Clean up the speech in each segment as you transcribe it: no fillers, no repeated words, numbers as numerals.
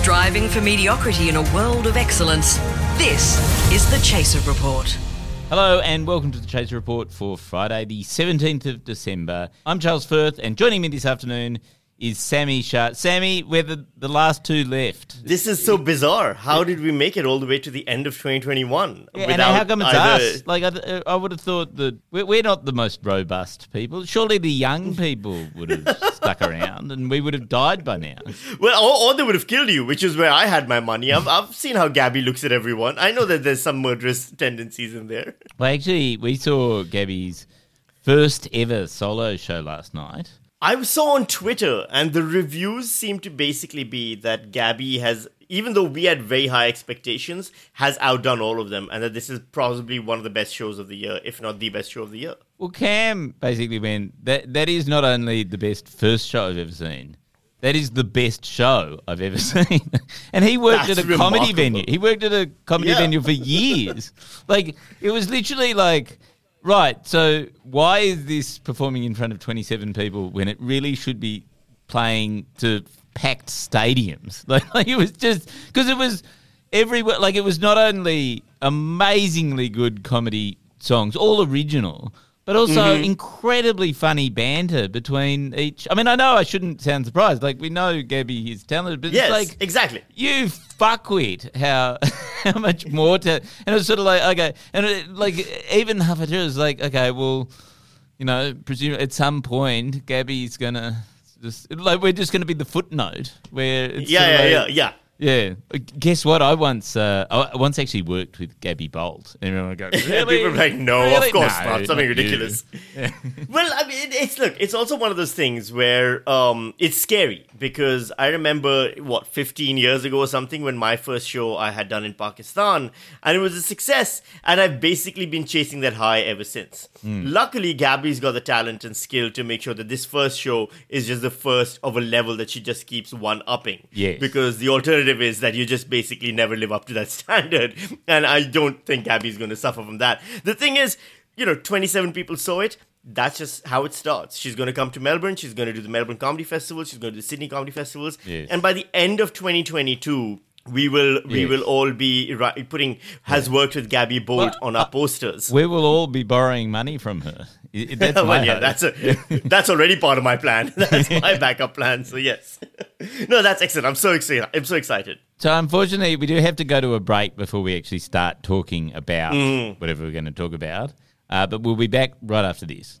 Striving for mediocrity in a world of excellence. This is The Chaser Report. Hello and welcome to The Chaser Report for Friday the 17th of December. I'm Charles Firth and joining me this afternoon is Sammy Shah. Sammy, we're the last two left. This is so bizarre. How did we make it all the way to the end of 2021? Yeah, and how come it's us? Like, I would have thought that we're not the most robust people. Surely the young people would have stuck around and we would have died by now. Well, or they would have killed you, which is where I had my money. I've seen how Gabby looks at everyone. I know that there's some murderous tendencies in there. Well, actually, we saw Gabby's first ever solo show last night. I saw on Twitter, and the reviews seem to basically be that Gabby has, even though we had very high expectations, has outdone all of them, and that this is probably one of the best shows of the year, if not the best show of the year. Well, Cam basically went, that is not only the best first show I've ever seen, that is the best show I've ever seen. And he worked at a comedy venue. He worked at a comedy venue for years. Like, it was literally like... Right, so why is this performing in front of 27 people when it really should be playing to packed stadiums? Like it was just – because it was everywhere – like it was not only amazingly good comedy songs, all original, but also incredibly funny banter between each – I mean, I know I shouldn't sound surprised. Like we know Gabby is talented, but yes, it's like – exactly. You fuckwit – how much more to... And it was sort of like, okay... And it, like, even Huffager is like, okay, well, you know, presumably at some point, Gabby's going to just... Like, we're just going to be the footnote where... It's Yeah. Guess what? I once actually worked with Gabby Bolt. And everyone would go, really? People were like, no, of course not. Something ridiculous. Yeah. Well, I mean, it's also one of those things where it's scary because I remember, 15 years ago or something when my first show I had done in Pakistan and it was a success and I've basically been chasing that high ever since. Mm. Luckily, Gabby's got the talent and skill to make sure that this first show is just the first of a level that she just keeps one-upping. Yes. Because the alternative is that you just basically never live up to that standard, and I don't think Gabby's going to suffer from that. The thing is, 27 people saw it. That's just how it starts. She's going to come to Melbourne. She's going to do the Melbourne Comedy Festival. She's going to do the Sydney Comedy Festivals. Yes. And by the end of 2022, we will all be putting has worked with Gabby Bolt on our posters. We will all be borrowing money from her. That's that's already part of my plan. That's my backup plan. So yes, no, that's excellent. I'm so excited. So unfortunately, we do have to go to a break before we actually start talking about whatever we're going to talk about. But we'll be back right after this.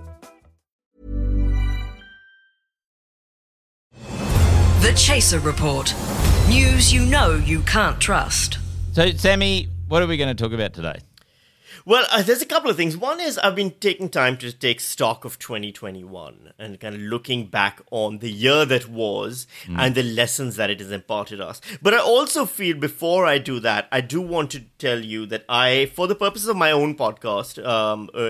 The Chaser Report. News you know you can't trust. So, Sammy, what are we going to talk about today? Well, there's a couple of things. One is I've been taking time to take stock of 2021 and kind of looking back on the year that was and the lessons that it has imparted us. But I also feel before I do that, I do want to tell you that I, for the purposes of my own podcast,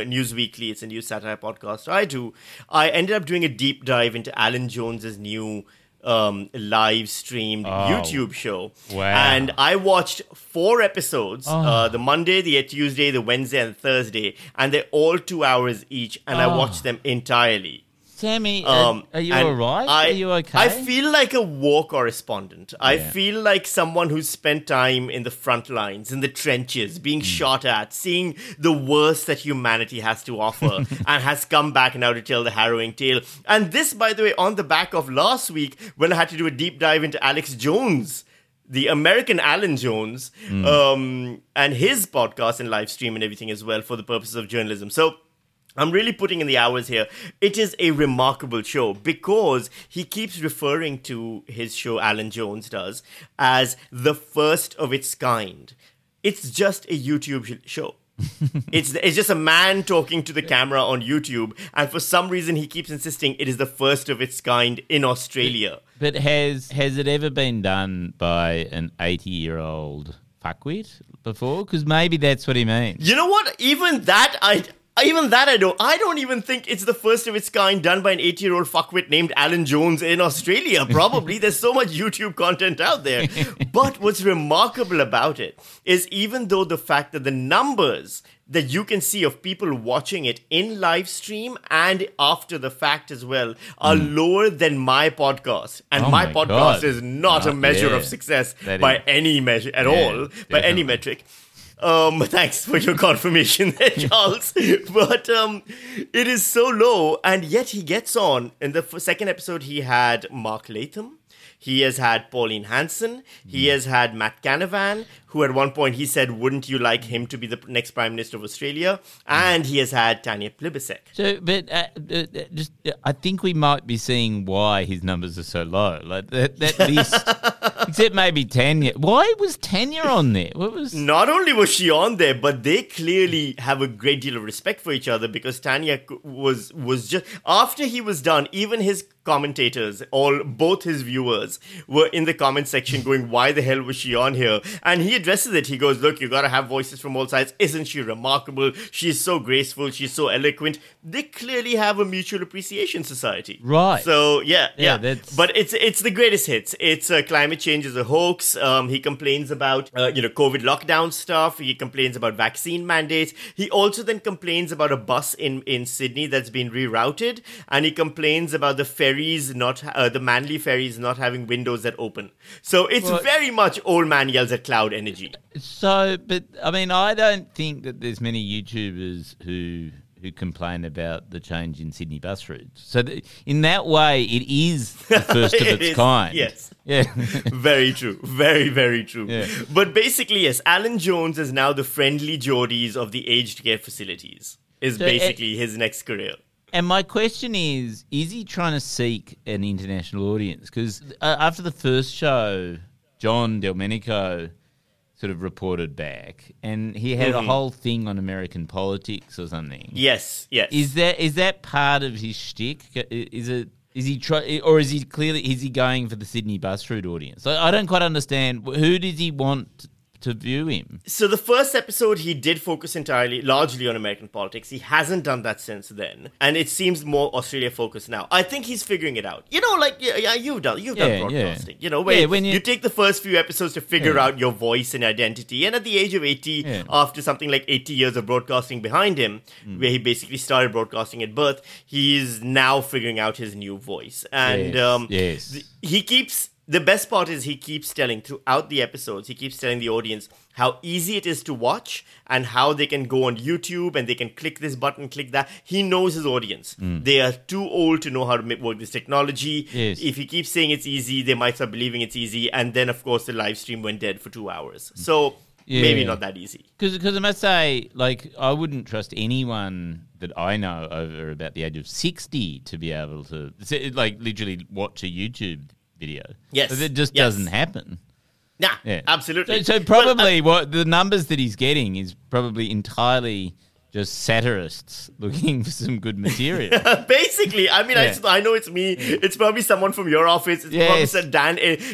News Weekly, it's a news satire podcast I ended up doing a deep dive into Alan Jones's new live streamed YouTube show. Wow. And I watched 4 episodes, the Monday, the Tuesday, the Wednesday, and Thursday, and they're all 2 hours each, and I watched them entirely. Sammy, are you all right? Are you okay? I feel like a war correspondent. Yeah. I feel like someone who's spent time in the front lines, in the trenches, being shot at, seeing the worst that humanity has to offer, and has come back now to tell the harrowing tale. And this, by the way, on the back of last week, when I had to do a deep dive into Alex Jones, the American Alan Jones, and his podcast and live stream and everything as well for the purposes of journalism. So, I'm really putting in the hours here. It is a remarkable show because he keeps referring to his show, Alan Jones does, as the first of its kind. It's just a YouTube show. It's just a man talking to the camera on YouTube, and for some reason he keeps insisting it is the first of its kind in Australia. But has it ever been done by an 80-year-old fuckwit before? Because maybe that's what he means. You know what? I don't even think it's the first of its kind done by an 80-year-old fuckwit named Alan Jones in Australia, probably. There's so much YouTube content out there. But what's remarkable about it is, even though the fact that the numbers that you can see of people watching it in live stream and after the fact as well are lower than my podcast. And my podcast is not a measure of success by any measure at all, by any metric. Thanks for your confirmation there, Charles. But it is so low, and yet he gets on. In the second episode, he had Mark Latham. He has had Pauline Hanson. He has had Matt Canavan, who at one point he said, wouldn't you like him to be the next Prime Minister of Australia? And he has had Tanya Plibersek. So, but I think we might be seeing why his numbers are so low. Like that list, except maybe Tanya. Why was Tanya on there? Not only was she on there, but they clearly have a great deal of respect for each other, because Tanya was just, after he was done, even his commentators, both his viewers, were in the comment section going, why the hell was she on here? And he addresses it. He goes, look, you got to have voices from all sides. Isn't she remarkable? She's so graceful. She's so eloquent. They clearly have a mutual appreciation society. Right. So, yeah. But it's the greatest hits. It's climate change is a hoax. He complains about, COVID lockdown stuff. He complains about vaccine mandates. He also then complains about a bus in Sydney that's been rerouted. And he complains about the ferries the Manly ferries not having windows that open. So it's very much old man yells at cloud energy. So, but I mean, I don't think that there's many YouTubers who complain about the change in Sydney bus routes. So in that way, it is the first of its kind. Yes. Yeah. Very true. Very, very true. Yeah. But basically, yes, Alan Jones is now the friendly Geordies of the aged care facilities, basically his next career. And my question is he trying to seek an international audience? Because after the first show, John Delmenico sort of reported back, and he had a whole thing on American politics or something. Yes. Is that part of his shtick? Is he going for the Sydney bus route audience? I don't quite understand. Who did he want to view him? So the first episode he did focus largely on American politics. He hasn't done that since then, and it seems more Australia focused now. I think he's figuring it out. You've done broadcasting. Yeah. When you take the first few episodes to figure out your voice and identity, and at the age of 80, after something like 80 years of broadcasting behind him, where he basically started broadcasting at birth, he's now figuring out his new voice. And the best part is he keeps telling throughout the episodes, he keeps telling the audience how easy it is to watch and how they can go on YouTube and they can click this button, click that. He knows his audience. They are too old to know how to work this technology. Yes. If he keeps saying it's easy, they might start believing it's easy. And then, of course, the live stream went dead for 2 hours. So maybe not that easy. Because I must say, I wouldn't trust anyone that I know over about the age of 60 to be able to, literally watch a YouTube video. Yes. So it just doesn't happen. Nah, absolutely. So probably what the numbers that he's getting is probably entirely just satirists looking for some good material. Basically. I mean, I know it's me. Yeah. It's probably someone from your office. It's probably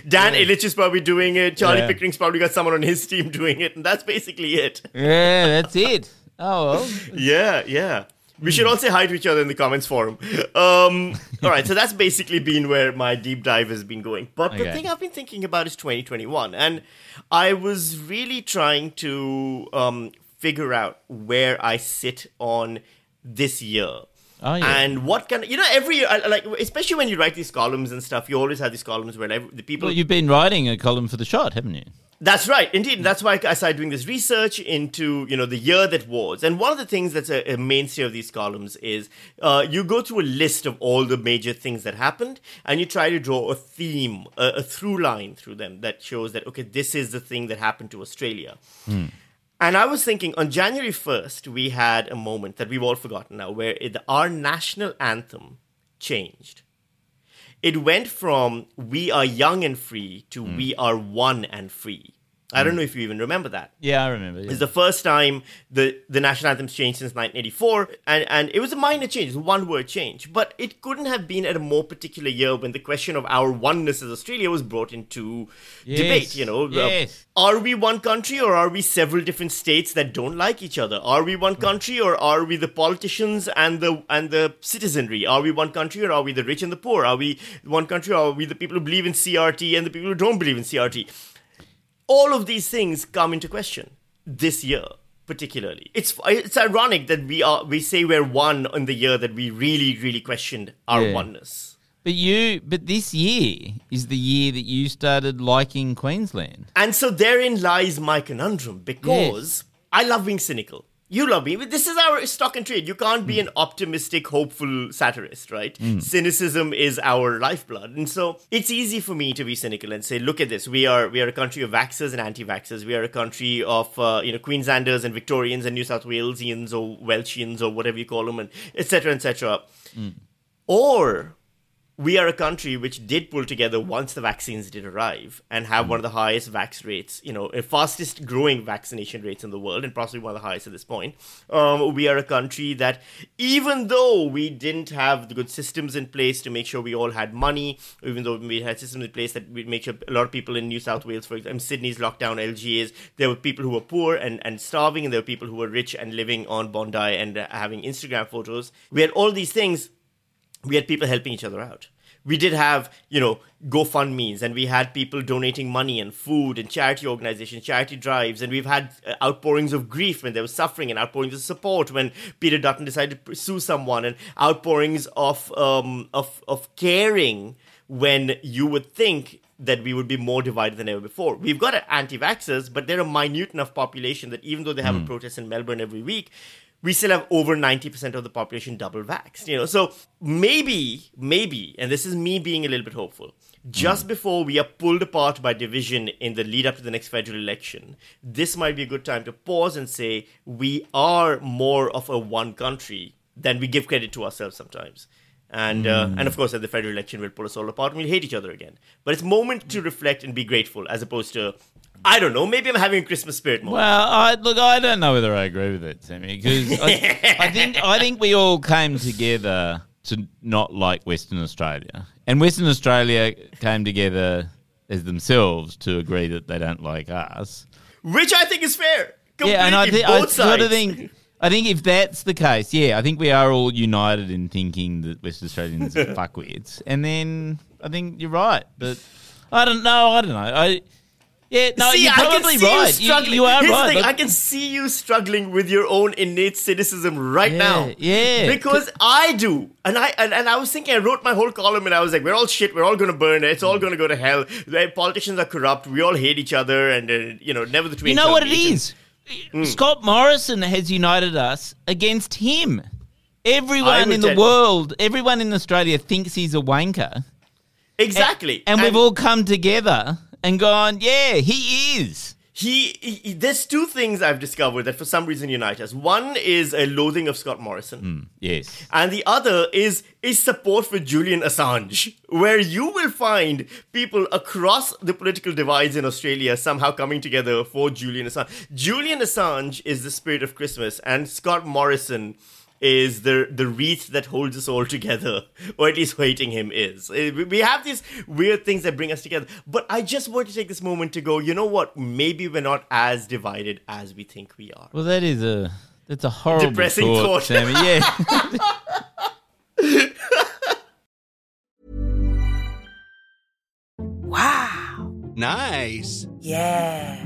Dan Illich is probably doing it. Charlie Pickering's probably got someone on his team doing it. And that's basically it. Yeah, that's it. Oh, well. Yeah. We should all say hi to each other in the comments forum. All right, so that's basically been where my deep dive has been going. But the thing I've been thinking about is 2021. And I was really trying to figure out where I sit on this year. Oh, yeah. And what kind of, every year, especially when you write these columns and stuff, you always have these columns where the people... Well, you've been writing a column for The Shot, haven't you? That's right, indeed. That's why I started doing this research into, the year that was. And one of the things that's a mainstay of these columns is you go through a list of all the major things that happened, and you try to draw a theme, a through line through them that shows that, okay, this is the thing that happened to Australia. And I was thinking, on January 1st, we had a moment that we've all forgotten now, where our national anthem changed. It went from "We are young and free" to "We are one and free." I don't know if you even remember that. Yeah, I remember. Yeah. It's the first time the national anthem's changed since 1984. And it was a minor change, a one-word change. But it couldn't have been at a more particular year when the question of our oneness as Australia was brought into debate. You know, are we one country or are we several different states that don't like each other? Are we one country or are we the politicians and the citizenry? Are we one country or are we the rich and the poor? Are we one country or are we the people who believe in CRT and the people who don't believe in CRT? All of these things come into question this year, particularly. It's ironic that we say we're one in the year that we really, really questioned our oneness. But this year is the year that you started liking Queensland. And so therein lies my conundrum, because I love being cynical. You love me. This is our stock and trade. You can't be an optimistic, hopeful satirist, right? Cynicism is our lifeblood. And so it's easy for me to be cynical and say, look at this. We are a country of vaxxers and anti-vaxxers. We are a country of Queenslanders and Victorians and New South Walesians or Welshians or whatever you call them, and et cetera, et cetera. Or we are a country which did pull together once the vaccines did arrive and have one of the highest vax rates, fastest growing vaccination rates in the world and possibly one of the highest at this point. We are a country that, even though we didn't have the good systems in place to make sure we all had money, even though we had systems in place that would make sure a lot of people in New South Wales, for example, Sydney's lockdown, LGAs, there were people who were poor and starving, and there were people who were rich and living on Bondi and having Instagram photos. We had all these things. We had people helping each other out. We did have, GoFundMes, and we had people donating money and food and charity organizations, charity drives, and we've had outpourings of grief when there was suffering and outpourings of support when Peter Dutton decided to sue someone, and outpourings of caring when you would think that we would be more divided than ever before. We've got anti-vaxxers, but they're a minute enough population that even though they have a protest in Melbourne every week, we still have over 90% of the population double-vaxxed, So maybe, and this is me being a little bit hopeful, just before we are pulled apart by division in the lead-up to the next federal election, this might be a good time to pause and say we are more of a one country than we give credit to ourselves sometimes. And of course, at the federal election, we'll pull us all apart and we'll hate each other again. But it's a moment to reflect and be grateful as opposed to, I don't know, maybe I'm having a Christmas spirit moment. Well, I don't know whether I agree with it, Sammy, because I think we all came together to not like Western Australia. And Western Australia came together as themselves to agree that they don't like us. Which I think is fair. Completely, yeah, and I sort of think... I think if that's the case, I think we are all united in thinking that West Australians are fuckwits. And then I think you're right, but I don't know. You're probably right. You are right. I can see you struggling with your own innate cynicism right now. Yeah, because I do, and I was thinking. I wrote my whole column, and I was like, "We're all shit. We're all going to burn. It's all going to go to hell. The politicians are corrupt. We all hate each other, and never the tweet." You know what it is. Scott Morrison has united us against him. Everyone in the world, everyone in Australia thinks he's a wanker. Exactly. And we've all come together and gone, he is. There's two things I've discovered that for some reason unite us. One is a loathing of Scott Morrison. Yes. And the other is support for Julian Assange, where you will find people across the political divides in Australia somehow coming together for Julian Assange. Julian Assange is the spirit of Christmas, and Scott Morrison is the wreath that holds us all together, or at least hating him is. We have these weird things that bring us together. But I just want to take this moment to go, you know what? Maybe we're not as divided as we think we are. Well, that's a horrible depressing thought, Sammy. Yeah. Wow. Nice. Yeah.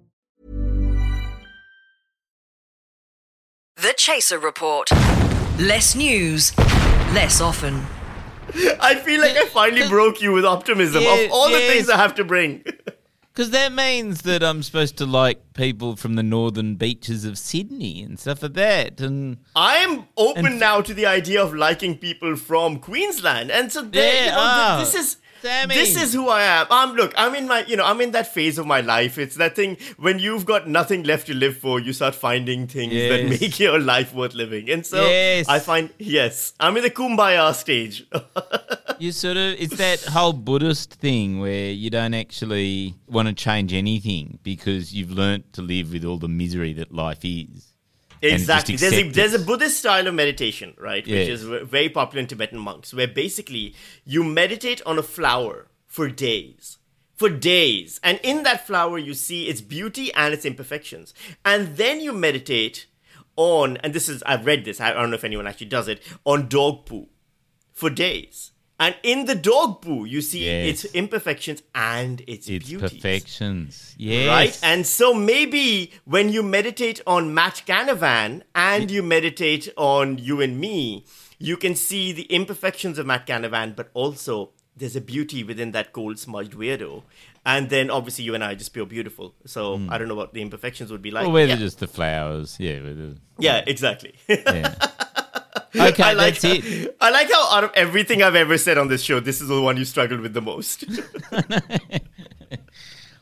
The Chaser Report. Less news, less often. I feel like I finally broke you with optimism of all the things I have to bring. Because that means that I'm supposed to like people from the northern beaches of Sydney and stuff like that. And I'm open now to the idea of liking people from Queensland. And so this is who I am. Look, I'm in that phase of my life. It's that thing when you've got nothing left to live for, you start finding things that make your life worth living. And so I'm in the kumbaya stage. You sort of, it's that whole Buddhist thing where you don't actually want to change anything because you've learnt to live with all the misery that life is. Exactly. There's a Buddhist style of meditation, right, which is very popular in Tibetan monks, where basically you meditate on a flower for days. And in that flower, you see its beauty and its imperfections. And then you meditate on, and this is, I've read this, I don't know if anyone actually does it, on dog poo for days. And in the dog poo, you see its imperfections and its beauties. Its perfections, yes. Right? And so maybe when you meditate on Matt Canavan and you meditate on You and Me, you can see the imperfections of Matt Canavan, but also there's a beauty within that cold, smudged weirdo. And then obviously You and I are just pure beautiful. So I don't know what the imperfections would be like. Well, whether just the flowers. Yeah, exactly. Yeah. Okay, I like that's it. I like how out of everything I've ever said on this show, this is the one you struggled with the most.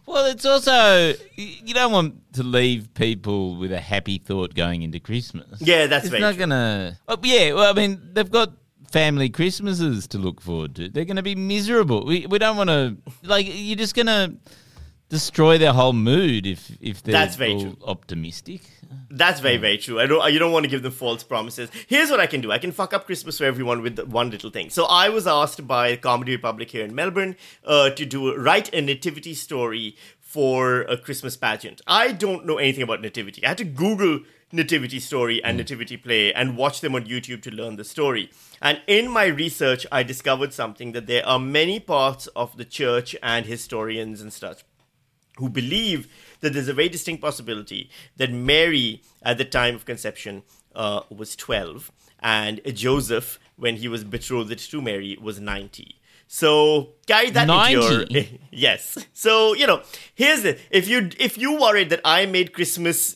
Well, it's also, you don't want to leave people with a happy thought going into Christmas. Yeah, that's very true. It's not going to... Oh, yeah, well, I mean, they've got family Christmases to look forward to. They're going to be miserable. We don't want to... Like, you're just going to... destroy their whole mood if they're all optimistic. That's very, very true. You don't want to give them false promises. Here's what I can do. I can fuck up Christmas for everyone with one little thing. So I was asked by Comedy Republic here in Melbourne to write a nativity story for a Christmas pageant. I don't know anything about nativity. I had to Google nativity story and nativity play and watch them on YouTube to learn the story. And in my research, I discovered something that there are many parts of the church and historians and such who believe that there's a very distinct possibility that Mary, at the time of conception, was 12, and Joseph, when he was betrothed to Mary, was 90. So carry that into your yes. So here's the if you worried that I made Christmas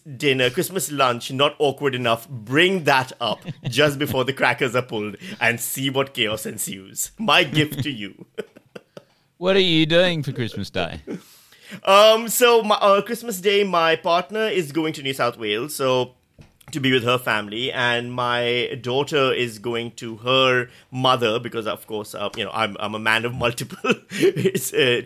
lunch not awkward enough, bring that up just before the crackers are pulled and see what chaos ensues. My gift to you. What are you doing for Christmas Day? So Christmas Day, my partner is going to New South Wales, so to be with her family, and my daughter is going to her mother because, of course, I'm a man of multiple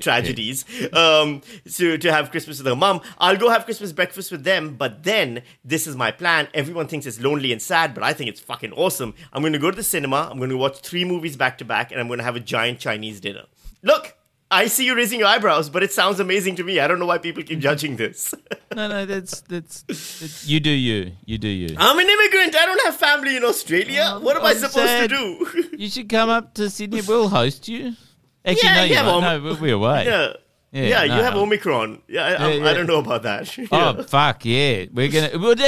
tragedies. So to have Christmas with her mum, I'll go have Christmas breakfast with them. But then this is my plan. Everyone thinks it's lonely and sad, but I think it's fucking awesome. I'm going to go to the cinema. I'm going to watch 3 movies back to back, and I'm going to have a giant Chinese dinner. Look. I see you raising your eyebrows, but it sounds amazing to me. I don't know why people keep judging this. No, that's you do you. You do you. I'm an immigrant. I don't have family in Australia. What am I supposed to do? You should come up to Sydney. We'll host you. Actually, no, we'll be away. You have Omicron. I don't know about that. Oh, fuck, yeah.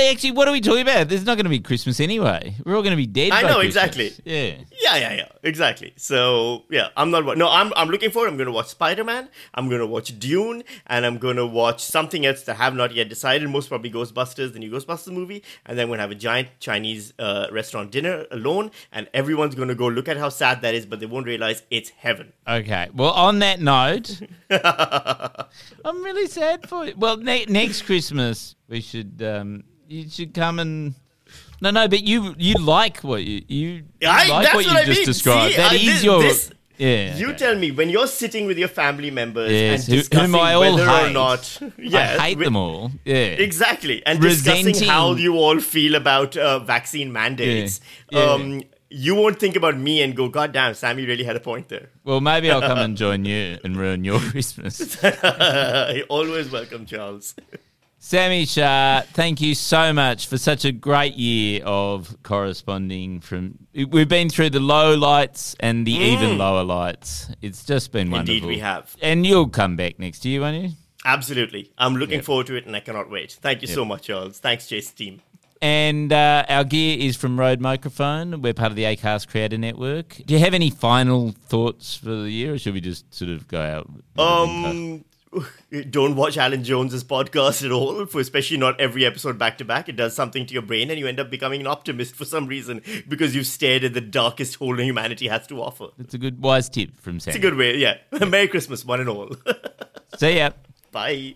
Actually, what are we talking about? There's not going to be Christmas anyway. We're all going to be dead by Christmas. Exactly. Yeah, exactly. So, I'm looking forward. I'm going to watch Spider-Man. I'm going to watch Dune. And I'm going to watch something else that I have not yet decided. Most probably Ghostbusters, the new Ghostbusters movie. And then I'm going to have a giant Chinese restaurant dinner alone. And everyone's going to go look at how sad that is, but they won't realize it's heaven. Okay. Well, on that note... I'm really sad for you. Well, next Christmas we should you should come and but you like what you just described. You tell me when you're sitting with your family members and discussing I hate them all. Yeah, exactly. And discussing how you all feel about vaccine mandates. You won't think about me and go, God damn, Sammy really had a point there. Well, maybe I'll come and join you and ruin your Christmas. You're always welcome, Charles. Sammy Shah, thank you so much for such a great year of corresponding. We've been through the low lights and the even lower lights. It's just been wonderful. Indeed, we have. And you'll come back next year, won't you? Absolutely. I'm looking forward to it and I cannot wait. Thank you so much, Charles. Thanks, Chase team. And our gear is from Rode Microphone. We're part of the ACAST Creator Network. Do you have any final thoughts for the year, or should we just sort of go out? don't watch Alan Jones's podcast at all, for especially not every episode back to back. It does something to your brain, and you end up becoming an optimist for some reason because you've stared at the darkest hole humanity has to offer. It's a good wise tip from Sam. It's a good way, yeah. Merry Christmas, one and all. See ya. Bye.